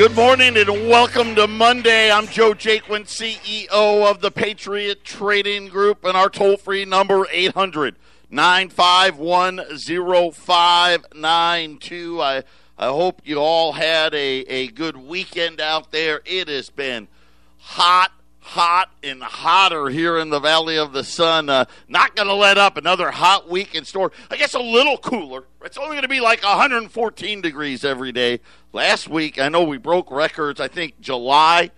Good morning and welcome to Monday. I'm Joe Jaquin, CEO of the Patriot Trading Group, and our toll-free number, 800-951-0592. I hope you all had a good weekend out there. It has been hot and hotter here in the Valley of the Sun. Not going to let up another hot week in store. I guess a little cooler. It's only going to be like 114 degrees every day. Last week, I know we broke records. I think July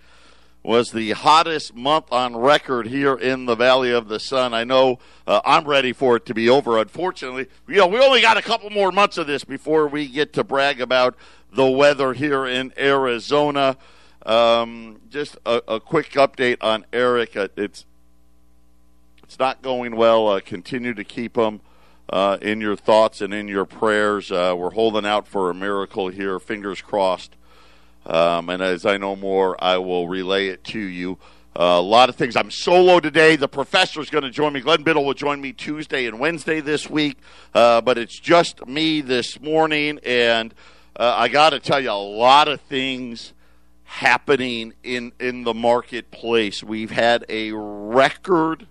was the hottest month on record here in the Valley of the Sun. I know I'm ready for it to be over. Unfortunately, we only got a couple more months of this before we get to brag about the weather here in Arizona. Just a quick update on Eric. It's not going well. Continue to keep him in your thoughts and in your prayers. We're holding out for a miracle here. Fingers crossed. And as I know more, I will relay it to you. A lot of things. I'm solo today. The professor's going to join me. Glenn Biddle will join me Tuesday and Wednesday this week. But it's just me this morning. And I got to tell you, a lot of things happening in the marketplace. We've had a record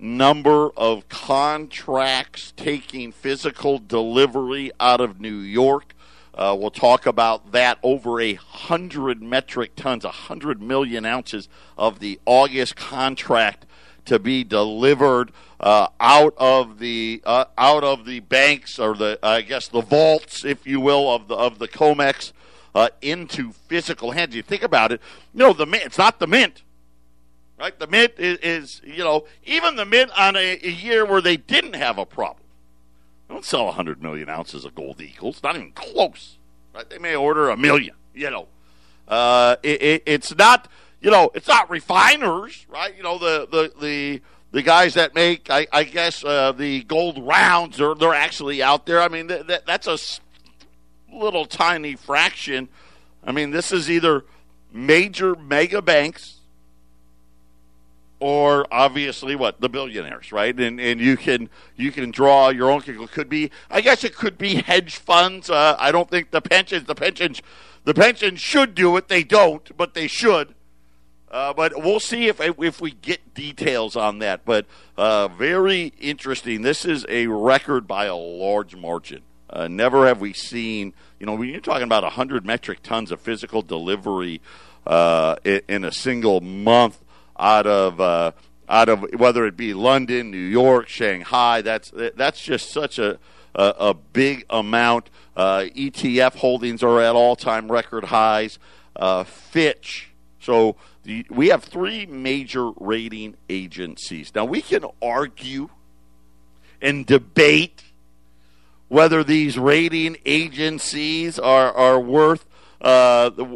number of contracts taking physical delivery out of New York. We'll talk about that. Over 100 metric tons, 100 million ounces of the August contract to be delivered out of the banks, or the vaults, if you will, of the COMEX. Into physical hands. You think about it. No, it's not the mint, right? The mint is even the mint on a year where they didn't have a problem. They don't sell 100 million ounces of gold eagles. Not even close, right? They may order a million, It's not, it's not refiners, right? The guys that make, I guess, the gold rounds, they're actually out there. I mean, that's a little tiny fraction. I mean, this is either major mega banks or obviously the billionaires, right? And you can draw your own. It could be hedge funds. I don't think the pensions should do it. They don't, but they should. But we'll see if we get details on that. But very interesting. This is a record by a large margin. Never have we seen, when you're talking about 100 metric tons of physical delivery in a single month out of whether it be London, New York, Shanghai. That's just such a big amount. ETF holdings are at all-time record highs. Fitch. So we have three major rating agencies. Now, we can argue and debate whether these rating agencies are worth, the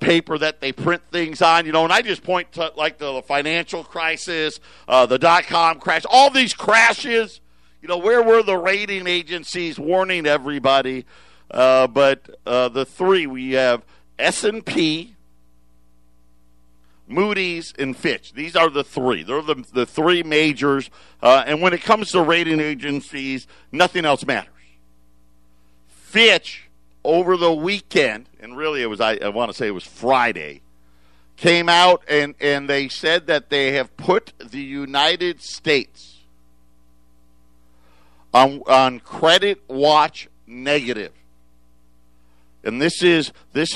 paper that they print things on, and I just point to the financial crisis, the dot-com crash, all these crashes. Where were the rating agencies warning everybody? But the three we have: S&P, Moody's, and Fitch. These are the three. They're the three majors. And when it comes to rating agencies, nothing else matters. Fitch, over the weekend, and really it was, I want to say it was Friday, came out and they said that they have put the United States on credit watch negative. And this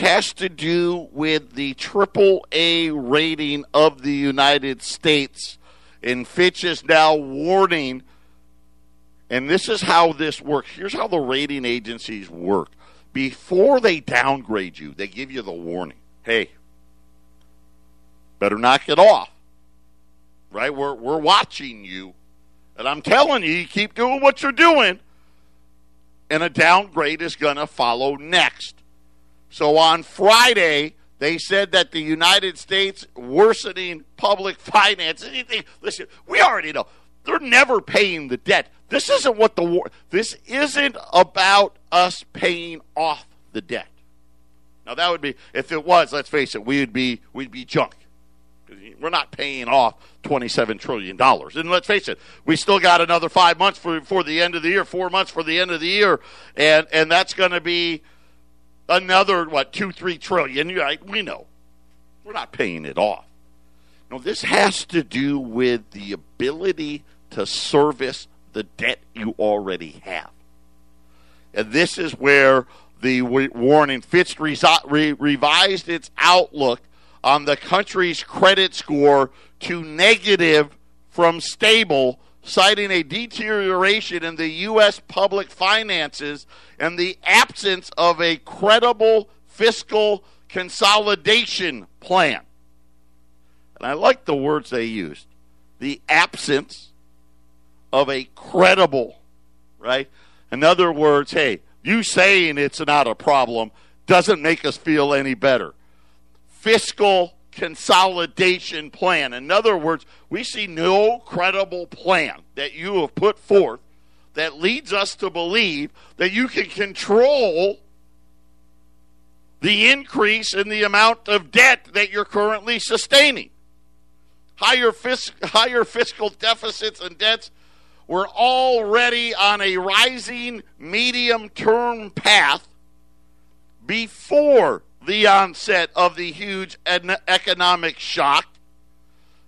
has to do with the AAA rating of the United States. And Fitch is now warning, and this is how this works. Here's how the rating agencies work. Before they downgrade you, they give you the warning. Hey, better knock it off, right? We're watching you, and I'm telling you, keep doing what you're doing, and a downgrade is going to follow next. So on Friday, they said that the United States worsening public finances. Listen, we already know they're never paying the debt. This isn't about us paying off the debt. Now that would be, if it was, let's face it, we'd be junk. We're not paying off $27 trillion. And let's face it, we still got another 5 months for the end of the year, 4 months for the end of the year, and that's going to be another, what, $2-3 trillion, right? We know. We're not paying it off. No, this has to do with the ability to service the debt you already have. And this is where the Warren & Fitch revised its outlook on the country's credit score to negative from stable, citing a deterioration in the U.S. public finances and the absence of a credible fiscal consolidation plan. And I like the words they used. The absence of a credible, right? In other words, hey, you saying it's not a problem doesn't make us feel any better. Fiscal consolidation plan. In other words, we see no credible plan that you have put forth that leads us to believe that you can control the increase in the amount of debt that you're currently sustaining. Higher fiscal deficits and debts were already on a rising medium-term path before the onset of the huge economic shock.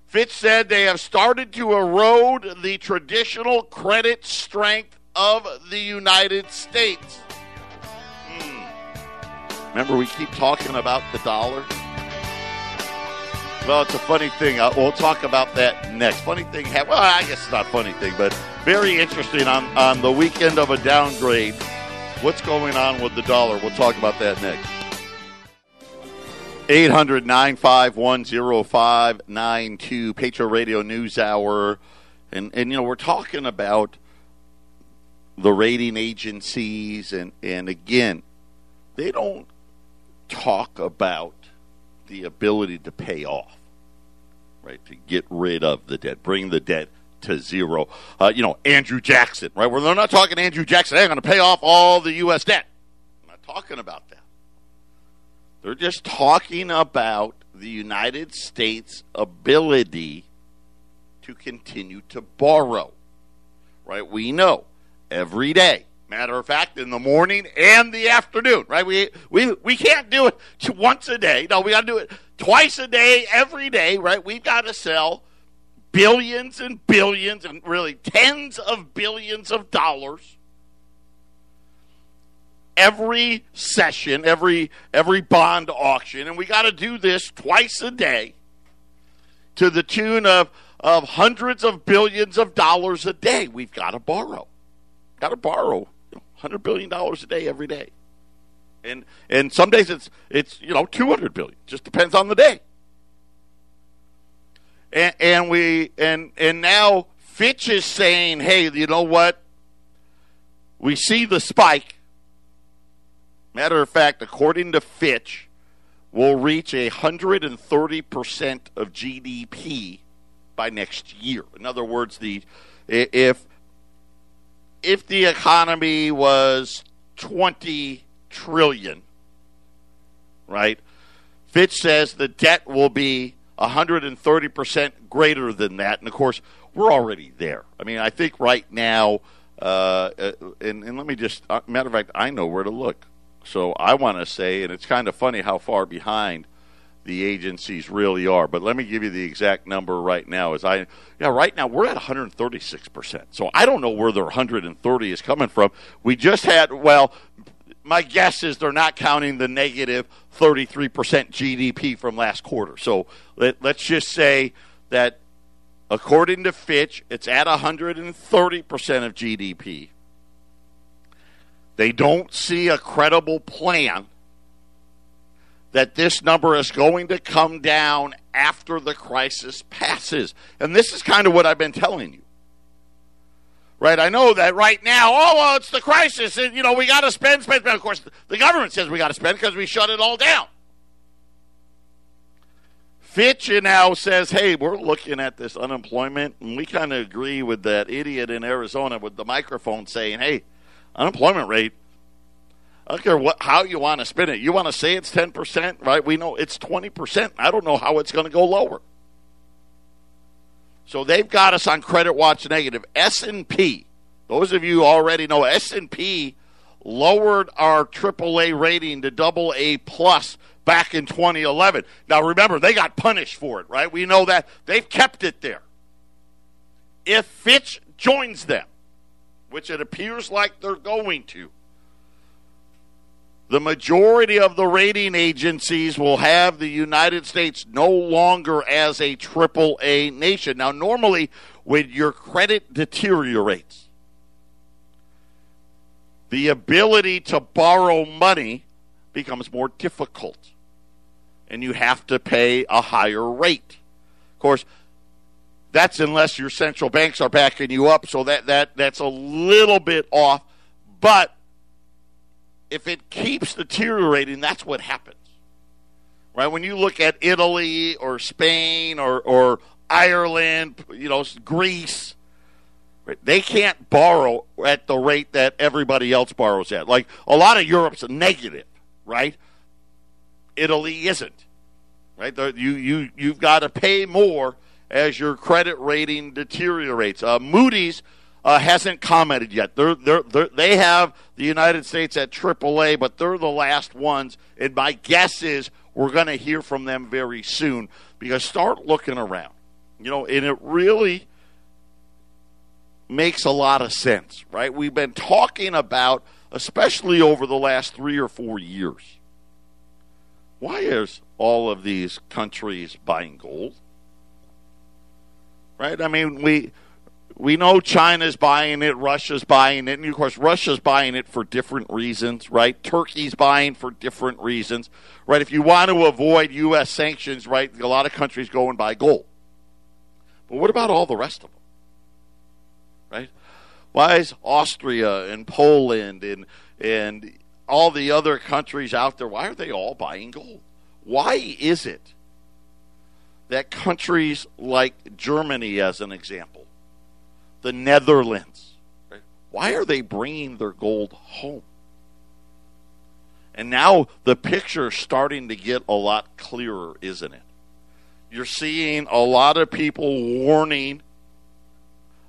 Fitch said they have started to erode the traditional credit strength of the United States. Remember, we keep talking about the dollar? Well, it's a funny thing. We'll talk about that next. Funny thing happened. Well, I guess it's not a funny thing, but very interesting on the weekend of a downgrade. What's going on with the dollar? We'll talk about that next. 800-951-0592, Patriot Radio News Hour. And you know, we're talking about the rating agencies. And again, they don't talk about the ability to pay off, right, to get rid of the debt, bring the debt to zero. Andrew Jackson, right, where they're not talking Andrew Jackson, hey, I'm going to pay off all the U.S. debt. I'm not talking about that. They're just talking about the United States' ability to continue to borrow, right? We know every day. Matter of fact, in the morning and the afternoon, right? We can't do it once a day. No, we got to do it twice a day, every day, right? We've got to sell billions and billions and really tens of billions of dollars every session, every bond auction, and we got to do this twice a day to the tune of hundreds of billions of dollars a day. We've got to borrow. $100 billion a day every day. And some days it's $200 billion. Just depends on the day. And now Fitch is saying, hey, you know what? We see the spike. Matter of fact, according to Fitch, we'll reach 130% of GDP by next year. In other words, if the economy was $20 trillion, right, Fitch says the debt will be 130% greater than that. And, of course, we're already there. I mean, I think right now, and let me just, matter of fact, I know where to look. So I want to say, and it's kind of funny how far behind the agencies really are. But let me give you the exact number right now. Right now we're at 136%. So I don't know where their 130 is coming from. We just had, well, my guess is they're not counting the negative 33% GDP from last quarter. So let's just say that according to Fitch, it's at 130% of GDP. They don't see a credible plan that this number is going to come down after the crisis passes. And this is kind of what I've been telling you. Right? I know that right now, it's the crisis. And, we got to spend. Of course, the government says we got to spend because we shut it all down. Fitch now says, hey, we're looking at this unemployment, and we kind of agree with that idiot in Arizona with the microphone saying, hey, unemployment rate, I don't care how you want to spin it. You want to say it's 10%, right? We know it's 20%. I don't know how it's going to go lower. So they've got us on credit watch negative. S&P, those of you already know, S&P lowered our AAA rating to AA+ back in 2011. Now, remember, they got punished for it, right? We know that. They've kept it there. If Fitch joins them, which it appears like they're going to, the majority of the rating agencies will have the United States no longer as a AAA nation. Now, normally, when your credit deteriorates, the ability to borrow money becomes more difficult, and you have to pay a higher rate. Of course, that's unless your central banks are backing you up, so that's a little bit off, but if it keeps deteriorating, that's what happens, right? When you look at Italy or Spain or Ireland, you know, Greece, right? They can't borrow at the rate that everybody else borrows at. Like, a lot of Europe's negative, right? Italy isn't, right? You've got to pay more as your credit rating deteriorates. Moody's hasn't commented yet. They have the United States at AAA, but they're the last ones. And my guess is we're going to hear from them very soon, because start looking around. You know, and it really makes a lot of sense, right? We've been talking about, especially over the last 3 or 4 years, why is all of these countries buying gold? Right? I mean, we know China's buying it, Russia's buying it, and of course Russia's buying it for different reasons, right? Turkey's buying for different reasons, right? If you want to avoid U.S. sanctions, right, a lot of countries go and buy gold. But what about all the rest of them, right? Why is Austria and Poland and all the other countries out there, why are they all buying gold? Why is it that countries like Germany, as an example, the Netherlands, right, why are they bringing their gold home? And now the picture is starting to get a lot clearer, isn't it? You're seeing a lot of people warning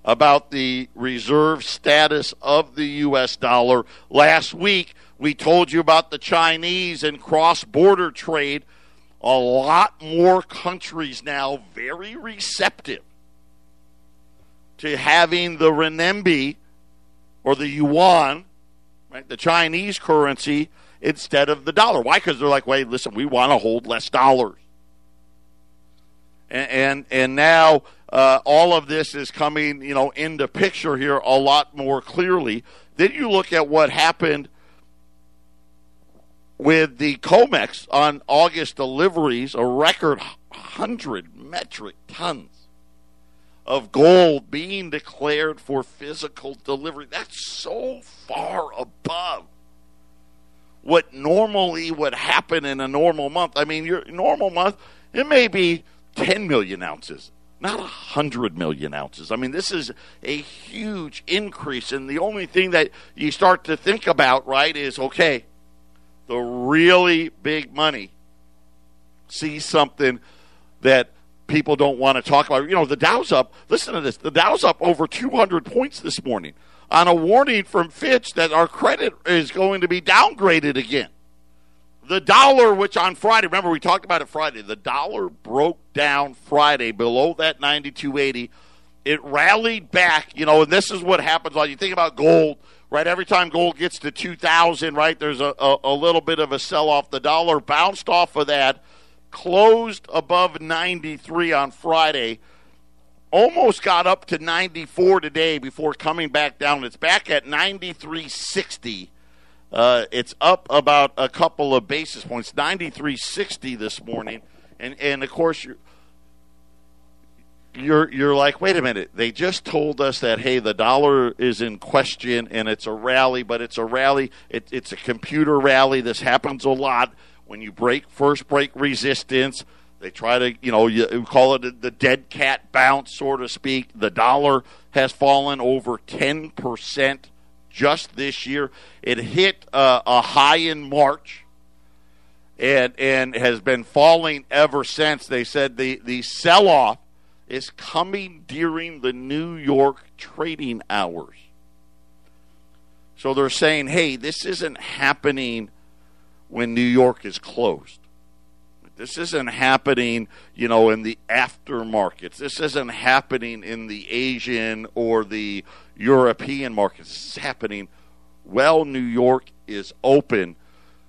about the reserve status of the U.S. dollar. Last week, we told you about the Chinese and cross-border trade. A lot more countries now very receptive to having the renminbi or the yuan, right, the Chinese currency, instead of the dollar. Why? Because they're like, wait, listen, we want to hold less dollars. And now all of this is coming, you know, into picture here a lot more clearly. Then you look at what happened with the COMEX on August deliveries, a record 100 metric tons of gold being declared for physical delivery. That's so far above what normally would happen in a normal month. I mean, your normal month, it may be 10 million ounces, not 100 million ounces. I mean, this is a huge increase, and the only thing that you start to think about, right, is, okay, the really big money sees something that people don't want to talk about. You know, the Dow's up. Listen to this. The Dow's up over 200 points this morning on a warning from Fitch that our credit is going to be downgraded again. The dollar, which on Friday, remember we talked about it Friday, the dollar broke down Friday below that 92.80. It rallied back, you know, and this is what happens when you think about gold, right? Every time gold gets to 2,000, right, there's a little bit of a sell-off. The dollar bounced off of that, closed above 93 on Friday, almost got up to 94 today before coming back down. It's back at 93.60. It's up about a couple of basis points, 93.60 this morning. And of course, you're like, wait a minute. They just told us that, hey, the dollar is in question and it's a rally, but it's a rally. It's a computer rally. This happens a lot when you first break resistance. They try to, you know, you call it the dead cat bounce, so to speak. The dollar has fallen over 10%. Just this year, it hit a high in March, and has been falling ever since. They said the sell-off is coming during the New York trading hours. So they're saying, hey, this isn't happening when New York is closed. This isn't happening, you know, in the aftermarkets. This isn't happening in the Asian or the European markets. This is happening while New York is open,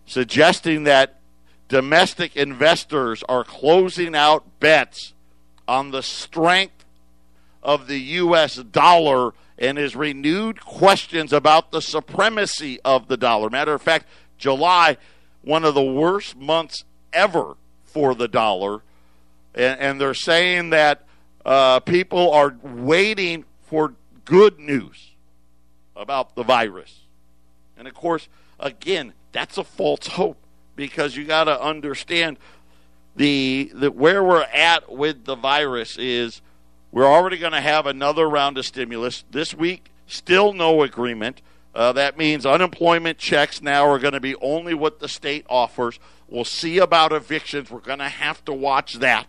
suggesting that domestic investors are closing out bets on the strength of the U.S. dollar and his renewed questions about the supremacy of the dollar. Matter of fact, July, one of the worst months ever for the dollar, and they're saying that people are waiting for good news about the virus. And of course, again, that's a false hope, because you got to understand where we're at with the virus is we're already going to have another round of stimulus. This week, still no agreement. That means unemployment checks now are going to be only what the state offers. We'll see about evictions. We're going to have to watch that.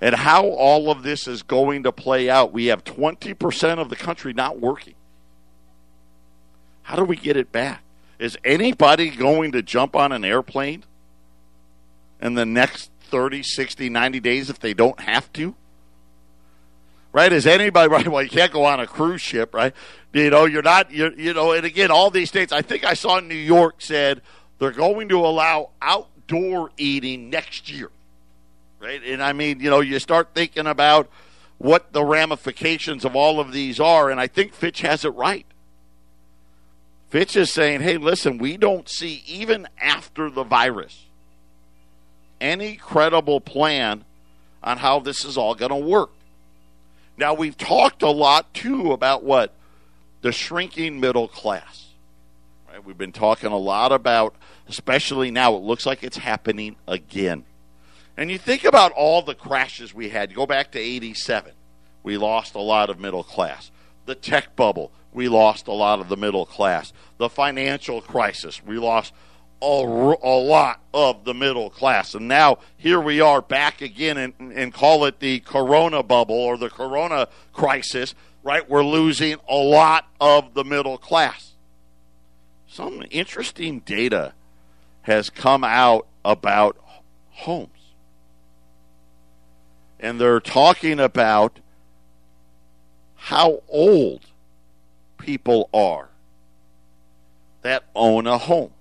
And how all of this is going to play out. We have 20% of the country not working. How do we get it back? Is anybody going to jump on an airplane in the next 30, 60, 90 days if they don't have to? Right? Is anybody, right? Well, you can't go on a cruise ship, right? You know, you're not, you know, and again, all these states, I think I saw New York said they're going to allow outdoor eating next year, right? And I mean, you know, you start thinking about what the ramifications of all of these are, and I think Fitch has it right. Fitch is saying, hey, listen, we don't see, even after the virus, any credible plan on how this is all going to work. Now, we've talked a lot, too, about what? The shrinking middle class. Right? We've been talking a lot about, especially now, it looks like it's happening again. And you think about all the crashes we had. You go back to 87. We lost a lot of middle class. The tech bubble. We lost a lot of the middle class. The financial crisis. We lost a lot of the middle class. And now here we are back again, and call it the corona bubble or the corona crisis, right? We're losing a lot of the middle class. Some interesting data has come out about homes. And they're talking about how old people are that own a home.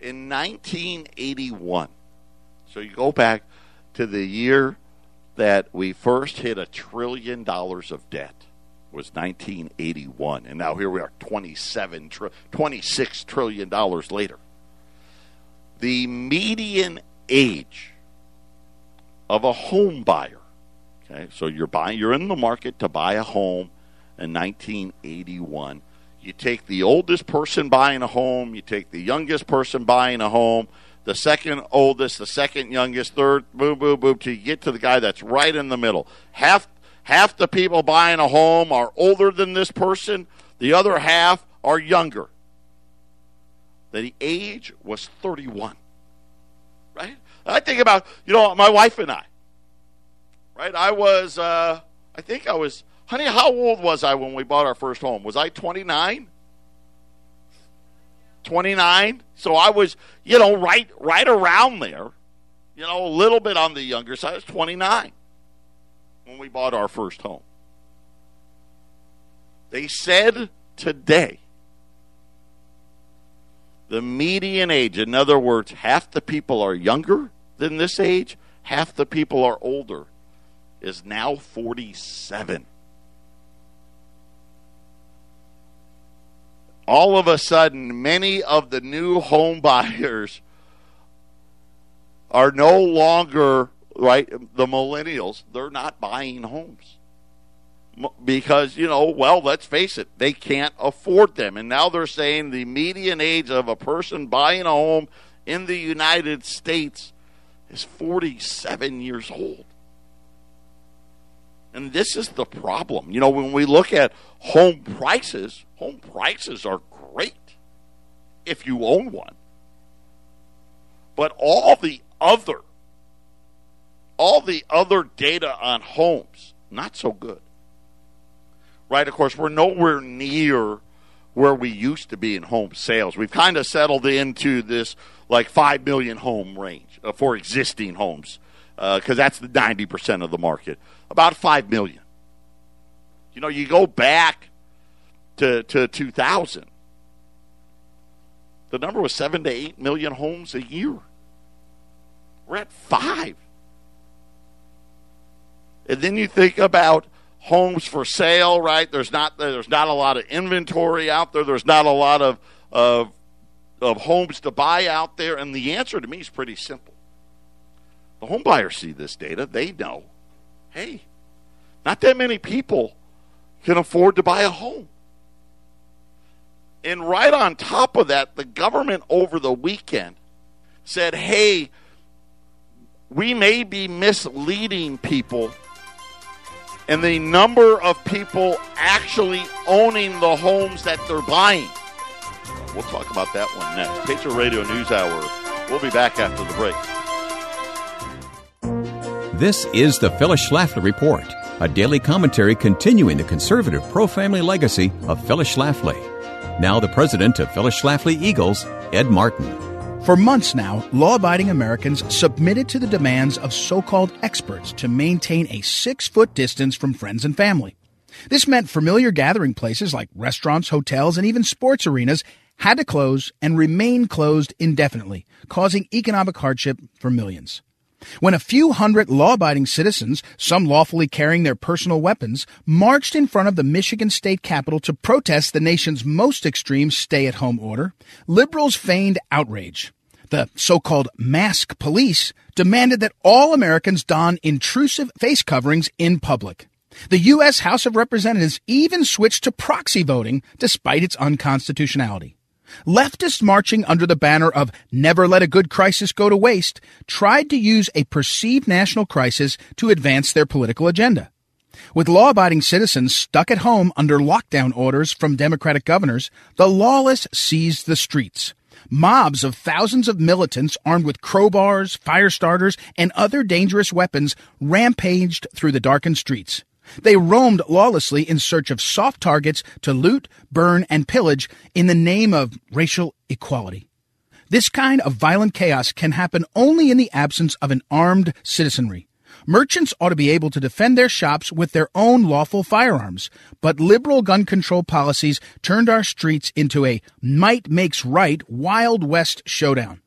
In 1981, so you go back to the year that we first hit $1 trillion of debt, was 1981. And now here we are, $26 trillion later. The median age of a home buyer, okay, so you're in the market to buy a home in 1981, you take the oldest person buying a home, you take the youngest person buying a home, the second oldest, the second youngest, third, boom, boom, boom, till you get to the guy that's right in the middle. Half the people buying a home are older than this person. The other half are younger. The age was 31, right? I think about, you know, my wife and I, right? I think I was... Honey, how old was I when we bought our first home? Was I 29? 29? So I was, you know, right around there, you know, a little bit on the younger side. I was 29 when we bought our first home. They said today the median age, in other words, half the people are younger than this age, half the people are older, is now 47. All of a sudden, many of the new home buyers are no longer, right, the millennials. They're not buying homes because, you know, well, let's face it, they can't afford them. And now they're saying the median age of a person buying a home in the United States is 47 years old. And this is the problem. You know, when we look at home prices are great if you own one. But all the other data on homes, not so good. right? Of course, we're nowhere near where we used to be in home sales. We've kind of settled into this like 5 million home range for existing homes, because that's the 90% of the market, about 5 million. You know, you go back to 2000, the number was 7 to 8 million homes a year. We're at 5. And then you think about homes for sale, right? There's not a lot of inventory out there. There's not a lot of homes to buy out there. And the answer to me is pretty simple. The home buyers see this data. They know, hey, not that many people can afford to buy a home. And right on top of that, the government over the weekend said, hey, we may be misleading people and the number of people actually owning the homes that they're buying. We'll talk about that one next. Patriot Radio News Hour. We'll be back after the break. This is the Phyllis Schlafly Report, a daily commentary continuing the conservative pro-family legacy of Phyllis Schlafly. Now the president of Phyllis Schlafly Eagles, Ed Martin. For months now, law-abiding Americans submitted to the demands of so-called experts to maintain a 6-foot distance from friends and family. This meant familiar gathering places like restaurants, hotels, and even sports arenas had to close and remain closed indefinitely, causing economic hardship for millions. When a few hundred law-abiding citizens, some lawfully carrying their personal weapons, marched in front of the Michigan State Capitol to protest the nation's most extreme stay-at-home order, liberals feigned outrage. The so-called mask police demanded that all Americans don intrusive face coverings in public. The U.S. House of Representatives even switched to proxy voting despite its unconstitutionality. Leftists marching under the banner of never let a good crisis go to waste tried to use a perceived national crisis to advance their political agenda. With law-abiding citizens stuck at home under lockdown orders from Democratic governors, the lawless seized the streets. Mobs of thousands of militants armed with crowbars, fire starters, and other dangerous weapons rampaged through the darkened streets. They roamed lawlessly in search of soft targets to loot, burn, and pillage in the name of racial equality. This kind of violent chaos can happen only in the absence of an armed citizenry. Merchants ought to be able to defend their shops with their own lawful firearms, but liberal gun control policies turned our streets into a might makes right Wild West showdown.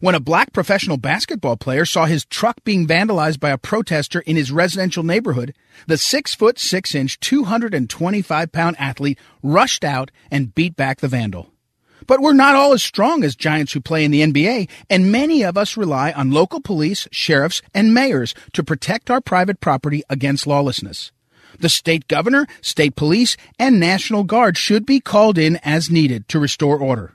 When a black professional basketball player saw his truck being vandalized by a protester in his residential neighborhood, the 6-foot, 6-inch, 225-pound athlete rushed out and beat back the vandal. But we're not all as strong as giants who play in the NBA, and many of us rely on local police, sheriffs, and mayors to protect our private property against lawlessness. The state governor, state police, and National Guard should be called in as needed to restore order.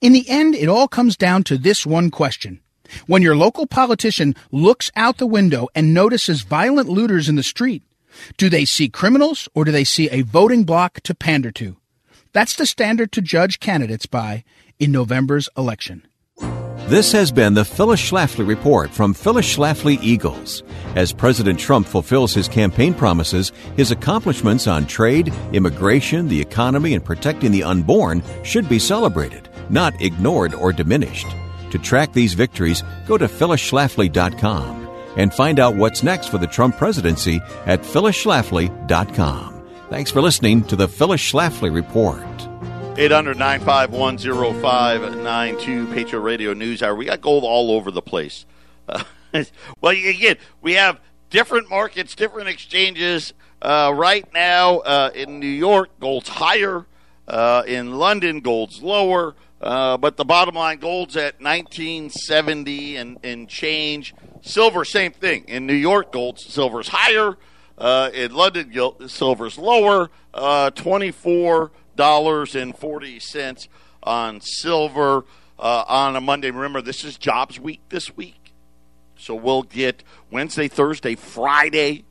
In the end, it all comes down to this one question. When your local politician looks out the window and notices violent looters in the street, do they see criminals or do they see a voting bloc to pander to? That's the standard to judge candidates by in November's election. This has been the Phyllis Schlafly Report from Phyllis Schlafly Eagles. As President Trump fulfills his campaign promises, his accomplishments on trade, immigration, the economy, and protecting the unborn should be celebrated, not ignored or diminished. To track these victories, go to phyllisschlafly.com and find out what's next for the Trump presidency at phyllisschlafly.com. Thanks for listening to the Phyllis Schlafly Report. 800-951-0592, Patriot Radio News Hour. We got gold all over the place. Well, again, we have different markets, different exchanges. Right now in New York, gold's higher. In London, gold's lower, but the bottom line, gold's at 1970 and change. Silver, same thing. In New York, silver's higher. In London, silver's lower. $24.40 on silver on a Monday. Remember, this is jobs week this week, so we'll get Wednesday, Thursday, Friday.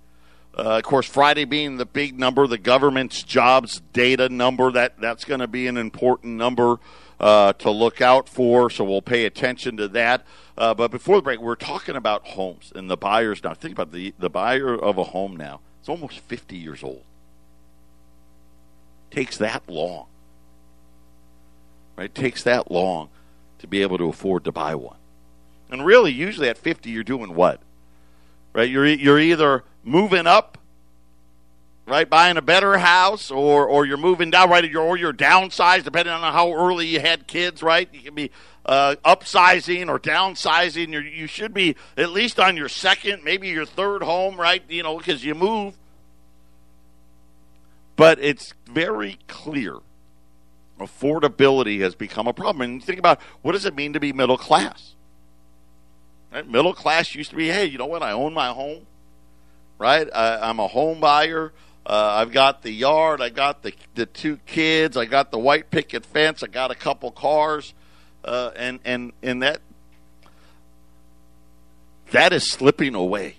Of course, Friday being the big number, the government's jobs data number, that's going to be an important number to look out for, so we'll pay attention to that. But before the break, we're talking about homes and the buyers now. Think about the buyer of a home now. It's almost 50 years old. takes that long. Right? It takes that long to be able to afford to buy one. And really, usually at 50, you're doing what? Right? You're either moving up, right, buying a better house, or you're moving down, right, or you're downsized, depending on how early you had kids, right? You can be upsizing or downsizing. You should be at least on your second, maybe your third home, right, you know, because you move. But it's very clear affordability has become a problem. And think about, what does it mean to be middle class? Right? Middle class used to be, hey, you know what, I own my home, right? I'm a home buyer. I've got the yard. I got the two kids. I got the white picket fence. I got a couple cars. And that is slipping away.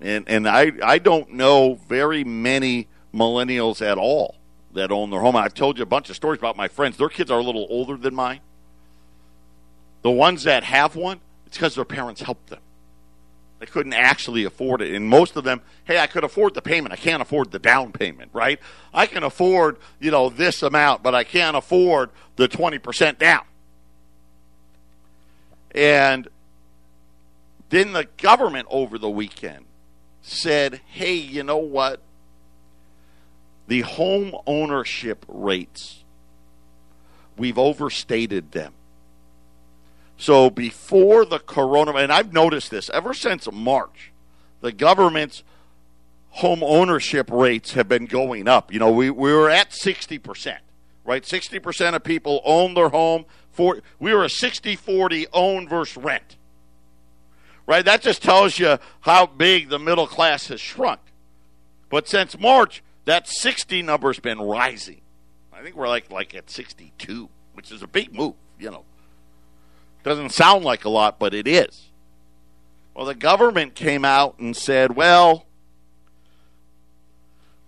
And I don't know very many millennials at all that own their home. I've told you a bunch of stories about my friends. Their kids are a little older than mine. The ones that have one, it's because their parents helped them. They couldn't actually afford it. And most of them, hey, I could afford the payment. I can't afford the down payment, right? I can afford, you know, this amount, but I can't afford the 20% down. And then the government over the weekend said, hey, you know what? The home ownership rates, we've overstated them. So before the coronavirus, and I've noticed this ever since March, the government's home ownership rates have been going up. You know, we were at 60%, right? 60% of people own their home. We were a 60-40 own versus rent, right? That just tells you how big the middle class has shrunk. But since March, that 60 number's been rising. I think we're like at 62, which is a big move, you know. Doesn't sound like a lot, but it is. Well, the government came out and said, well,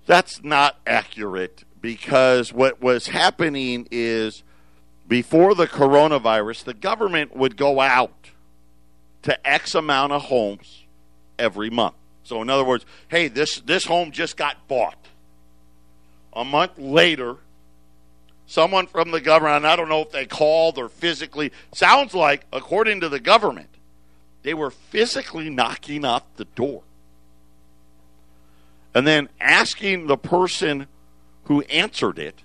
that's not accurate, because what was happening is before the coronavirus, the government would go out to X amount of homes every month. So in other words, hey, this home just got bought. A month later, someone from the government, and I don't know if they called or physically, sounds like, according to the government, they were physically knocking off the door and then asking the person who answered it,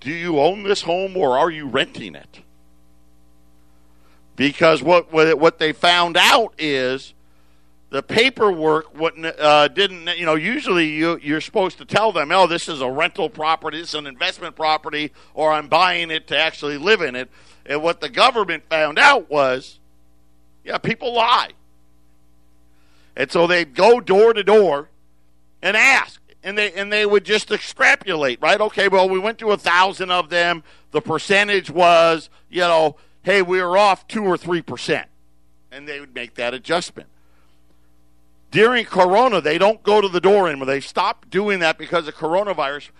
do you own this home or are you renting it? Because what they found out is the paperwork didn't, you know, usually you're supposed to tell them, oh, this is a rental property, this is an investment property, or I'm buying it to actually live in it. And what the government found out was, yeah, people lie. And so they'd go door to door and ask, and they would just extrapolate, right? Okay, well, we went to 1,000 of them. The percentage was, you know, hey, we were off 2 or 3%. And they would make that adjustment. During Corona, they don't go to the door anymore. They stopped doing that because of coronavirus.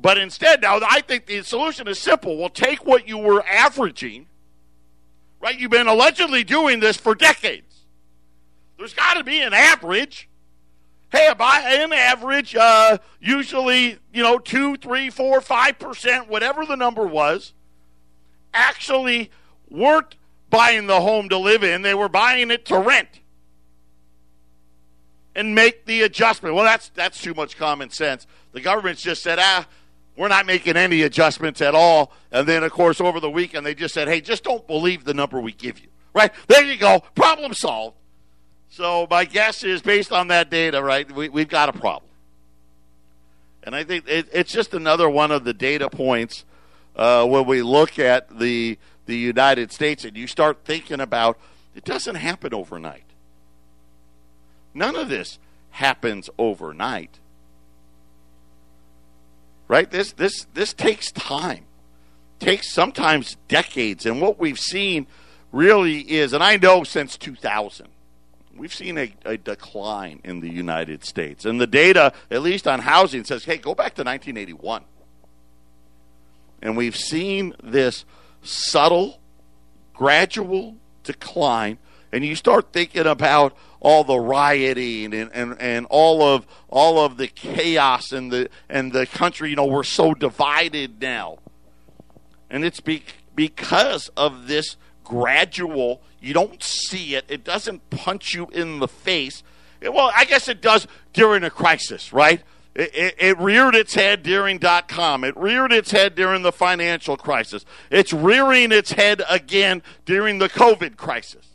But instead, now, I think the solution is simple. Well, take what you were averaging, right? You've been allegedly doing this for decades. There's got to be an average. Hey, by an average, usually, you know, 2, 3, 4, 5%, whatever the number was, actually weren't buying the home to live in. They were buying it to rent. And make the adjustment. Well, that's too much common sense. The government's just said, we're not making any adjustments at all. And then, of course, over the weekend, they just said, hey, just don't believe the number we give you. Right? There you go. Problem solved. So my guess is, based on that data, right, we've got a problem. And I think it's just another one of the data points when we look at the United States, and you start thinking about it doesn't happen overnight. None of this happens overnight, right? This takes time, takes sometimes decades. And what we've seen really is, and I know since 2000, we've seen a decline in the United States. And the data, at least on housing, says, hey, go back to 1981. And we've seen this subtle, gradual decline and you start thinking about all the rioting and all of the chaos and the country, we're so divided now. And it's because of this gradual, you don't see it. It doesn't punch you in the face. Well, I guess it does during a crisis, right? It reared its head during .com. It reared its head during the financial crisis. It's rearing its head again during the COVID crisis.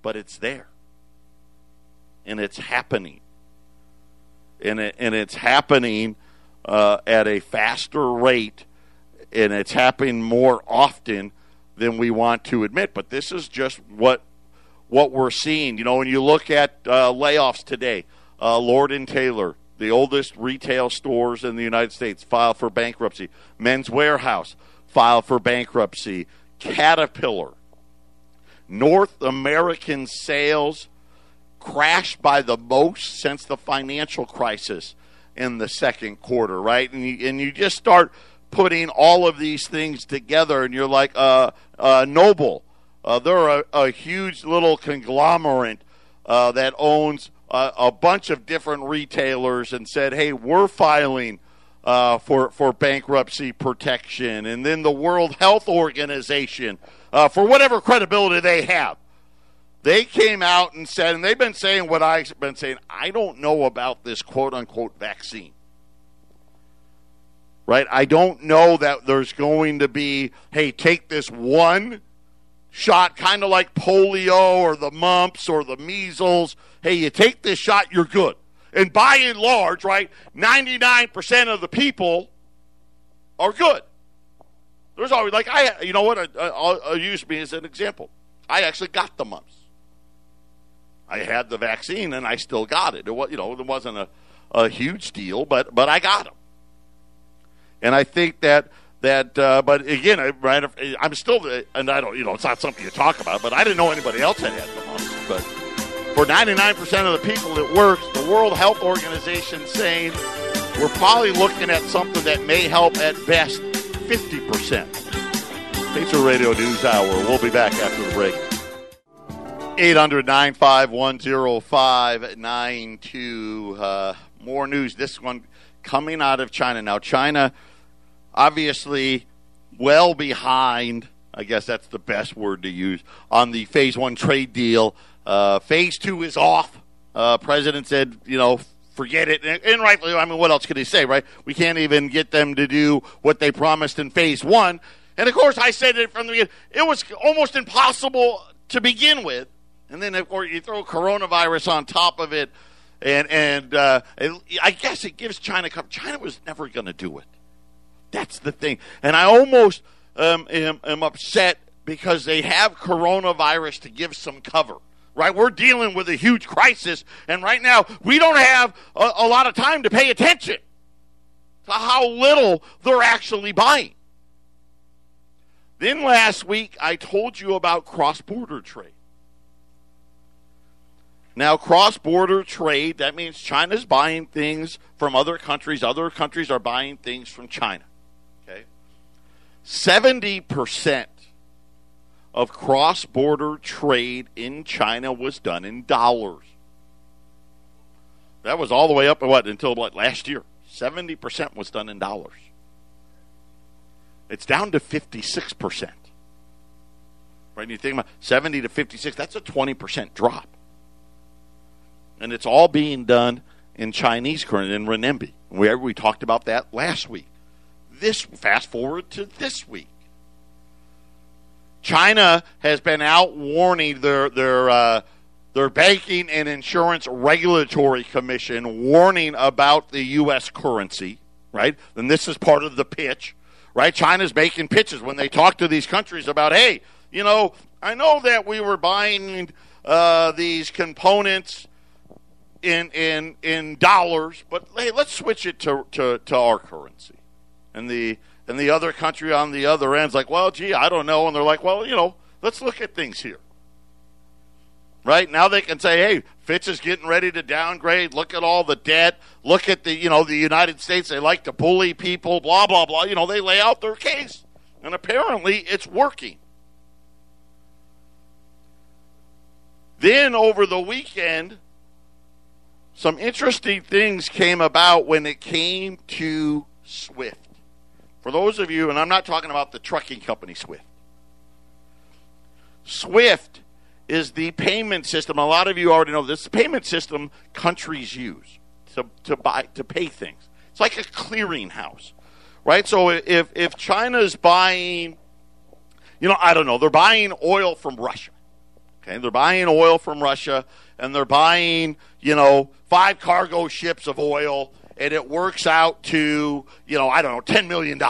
But it's there. And it's happening. And it's happening at a faster rate. And it's happening more often than we want to admit. But this is just what we're seeing. When you look at layoffs today, Lord and Taylor, the oldest retail stores in the United States, filed for bankruptcy. Men's Warehouse filed for bankruptcy. Caterpillar. North American sales crashed by the most since the financial crisis in the second quarter, right? And you just start putting all of these things together, and you're like, Noble. They're a huge little conglomerate that owns a bunch of different retailers, and said, hey, we're filing for bankruptcy protection. And then the World Health Organization, for whatever credibility they have, they came out and said, and they've been saying what I've been saying, I don't know about this quote-unquote vaccine. Right? I don't know that there's going to be, hey, take this one shot, kind of like polio or the mumps or the measles. Hey, you take this shot, you're good. And by and large, right, 99% of the people are good. There's always, like, I'll use me as an example. I actually got the mumps. I had the vaccine, and I still got it. It was, it wasn't a huge deal, but I got them. And I think that but again, right, I'm still, and I don't, it's not something you talk about, but I didn't know anybody else that had the mumps. But for 99% of the people it works. The World Health Organization saying we're probably looking at something that may help at best 50%. Patriot Radio News Hour. We'll be back after the break. 800-951-0592. More news. This one coming out of China. Now, China, obviously, well behind, I guess that's the best word to use, on the Phase 1 trade deal. Phase 2 is off. President said, forget it. And rightfully, I mean, what else could he say, right? We can't even get them to do what they promised in Phase 1. And, of course, I said it from the beginning. It was almost impossible to begin with. And then, of course, you throw coronavirus on top of it. And I guess it gives China – China was never going to do it. That's the thing. And I almost am upset because they have coronavirus to give some cover, right? We're dealing with a huge crisis, and right now we don't have a lot of time to pay attention to how little they're actually buying. Then last week I told you about cross-border trade. Now, cross-border trade, that means China's buying things from other countries. Other countries are buying things from China. Okay, 70% of cross-border trade in China was done in dollars. That was all the way up until last year. 70% was done in dollars. It's down to 56%. Right? And you think about 70 to 56, that's a 20% drop. And it's all being done in Chinese currency, in renminbi. We talked about that last week. Fast forward to this week. China has been out warning their banking and insurance regulatory commission, warning about the U.S. currency, right? And this is part of the pitch, right? China's making pitches when they talk to these countries about, hey, I know that we were buying these components in dollars, but hey, let's switch it to our currency. And the other country on the other end's like, well, gee, I don't know. And they're like, well, let's look at things here. Right now they can say, hey, Fitch is getting ready to downgrade. Look at all the debt. Look at the United States. They like to bully people. Blah blah blah. They lay out their case, and apparently it's working. Then over the weekend, some interesting things came about when it came to SWIFT. For those of you, and I'm not talking about the trucking company SWIFT. SWIFT is the payment system. A lot of you already know this. It's the payment system countries use to pay things. It's like a clearinghouse, right? So if China's buying, they're buying oil from Russia. Okay, they're buying oil from Russia, and they're buying, 5 cargo ships of oil, and it works out to, $10 million.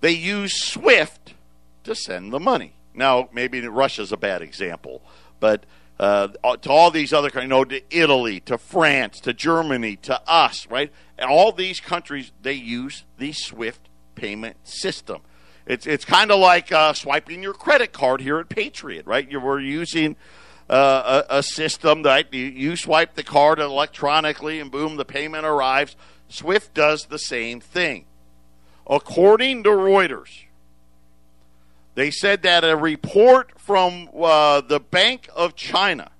They use SWIFT to send the money. Now, maybe Russia's a bad example, but to all these other countries, to Italy, to France, to Germany, to us, right? And all these countries, they use the SWIFT payment system. It's kind of like swiping your credit card here at Patriot, right? We're using a system that you swipe the card electronically, and boom, the payment arrives. SWIFT does the same thing. According to Reuters, they said that a report from the Bank of China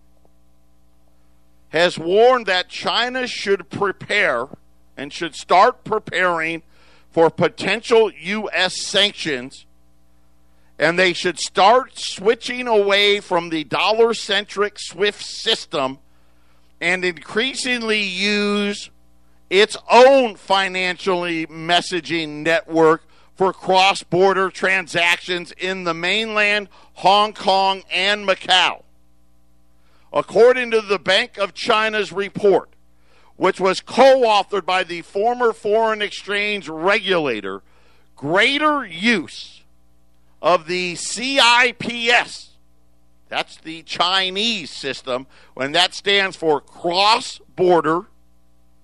has warned that China should prepare and should start preparing for potential U.S. sanctions, and they should start switching away from the dollar-centric SWIFT system and increasingly use its own financially messaging network for cross-border transactions in the mainland, Hong Kong, and Macau. According to the Bank of China's report, which was co-authored by the former foreign exchange regulator, greater use of the CIPS, that's the Chinese system, and that stands for cross-border,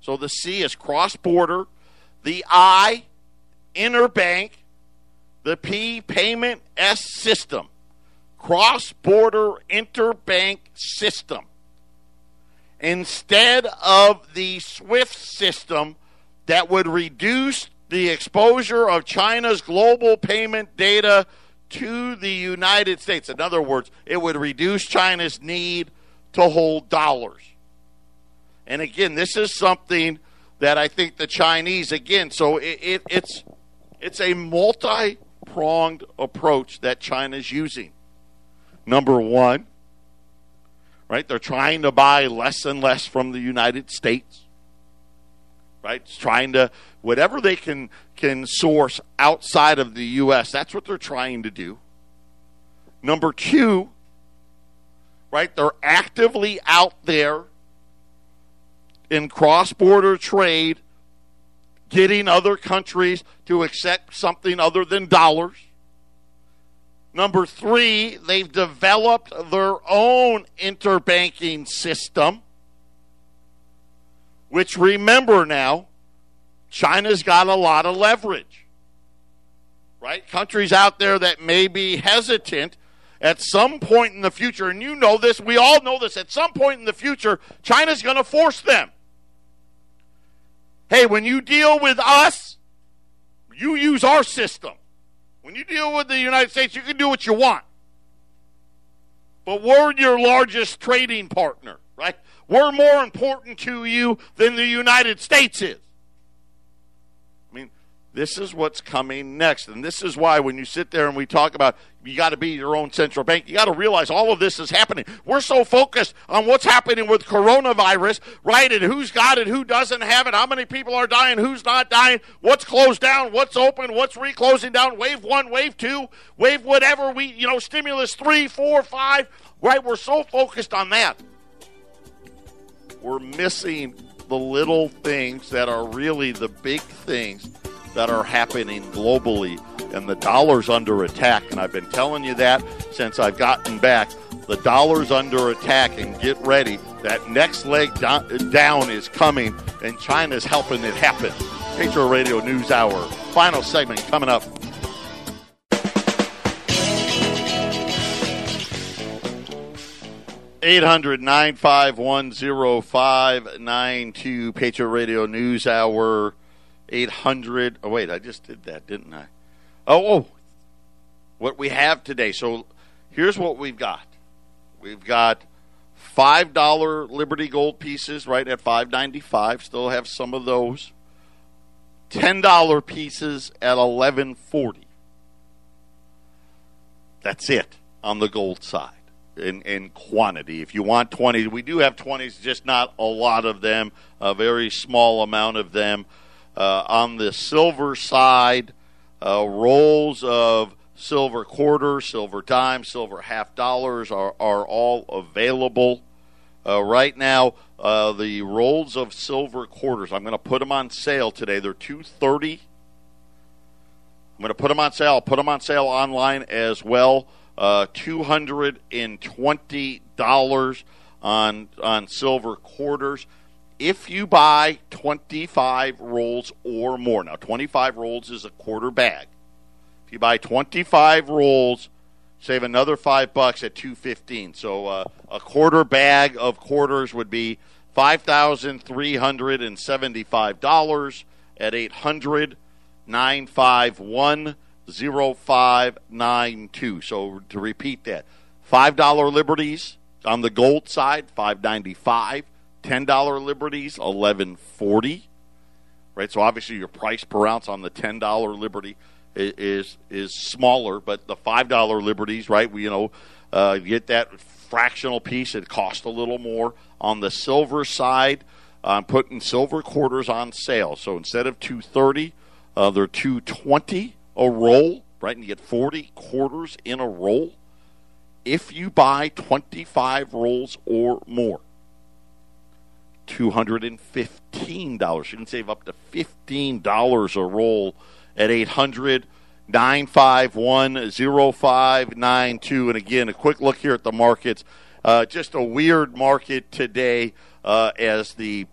so the C is cross-border, the I, interbank, the P, payment, S, system, cross-border interbank system, instead of the SWIFT system that would reduce the exposure of China's global payment data to the United States. In other words, it would reduce China's need to hold dollars. And again, this is something that I think the Chinese, it's a multi-pronged approach that China's using. Number one, right, they're trying to buy less and less from the United States, right? It's trying to, whatever they can source outside of the U.S., that's what they're trying to do. Number two, right, they're actively out there in cross-border trade, getting other countries to accept something other than dollars. Number three, they've developed their own interbanking system, which, remember now, China's got a lot of leverage, right? Countries out there that may be hesitant at some point in the future, and you know this, we all know this, at some point in the future, China's going to force them. Hey, when you deal with us, you use our system. When you deal with the United States, you can do what you want. But we're your largest trading partner, right? We're more important to you than the United States is. I mean, this is what's coming next. And this is why when you sit there and we talk about you got to be your own central bank, you got to realize all of this is happening. We're so focused on what's happening with coronavirus, right? And who's got it, who doesn't have it, how many people are dying, who's not dying, what's closed down, what's open, what's reclosing down, wave one, wave two, wave whatever, stimulus 3, 4, 5, right? We're so focused on that. We're missing the little things that are really the big things that are happening globally, and the dollar's under attack. And I've been telling you that since I've gotten back. The dollar's under attack, and get ready. That next leg down is coming, and China's helping it happen. Patriot Radio News Hour, final segment coming up. (800) 951-0592 Patriot Radio News Hour. 800. Oh, wait, I just did that, didn't I? What we have today. So here's what we've got. We've got $5 Liberty Gold pieces right at $5.95. Still have some of those. $10 pieces at $11.40. That's it on the gold side in quantity. If you want 20s, we do have 20s, just not a lot of them, a very small amount of them. On the silver side, rolls of silver quarter, silver dime, silver half dollars are all available right now. The rolls of silver quarters, I'm going to put them on sale today. They're $2.30. I'm going to put them on sale. I'll put them on sale online as well. $220 on silver quarters. If you buy 25 rolls or more. Now, 25 rolls is a quarter bag. If you buy 25 rolls, save another $5 at $2.15. So a quarter bag of quarters would be $5,375 at 800. 9510592. So to repeat that, $5 Liberties on the gold side, $5.95. $10 Liberties, $11.40. Right. So obviously your price per ounce on the $10 Liberty is smaller, but the $5 Liberties, right? We get that fractional piece. It costs a little more on the silver side. I'm putting silver quarters on sale. So instead of $2.30. They're $2.20 a roll, right? And you get 40 quarters in a roll if you buy 25 rolls or more. $215. You can save up to $15 a roll at 800-951-0592. And again, a quick look here at the markets. Just a weird market today as the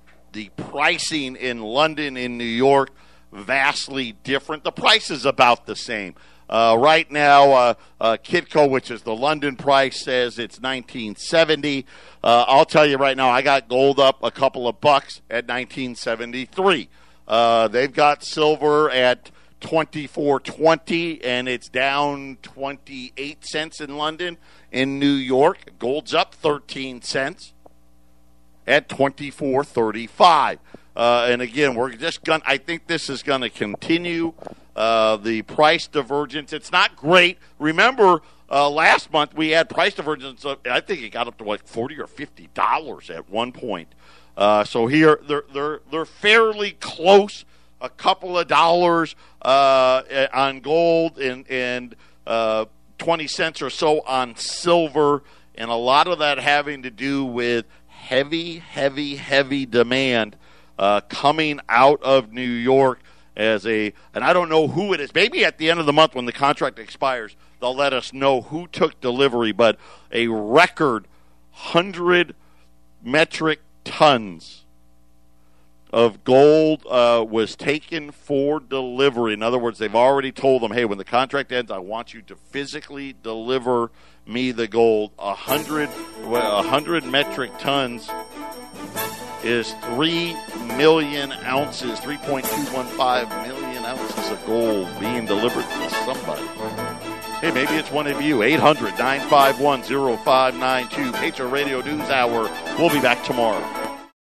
pricing in London and New York vastly different. The price is about the same. Right now, Kitco, which is the London price, says it's $19.70. I'll tell you right now, I got gold up a couple of bucks at $19.73. They've got silver at $24.20, and it's down 28 cents in London. In New York, gold's up 13 cents at $24.35. And again, we're just going. I think this is going to continue the price divergence. It's not great. Remember, last month we had price divergence. I think it got up to like $40 or $50 at one point. So here they're fairly close. A couple of dollars on gold and 20 cents or so on silver, and a lot of that having to do with heavy demand. Coming out of New York and I don't know who it is. Maybe at the end of the month when the contract expires, they'll let us know who took delivery, but a record 100 metric tons of gold was taken for delivery. In other words, they've already told them, hey, when the contract ends, I want you to physically deliver me the gold. 100 metric tons is 3 million ounces, 3.215 million ounces of gold being delivered to somebody. Hey, maybe it's one of you. 800-951-0592. Patriot Radio News Hour. We'll be back tomorrow.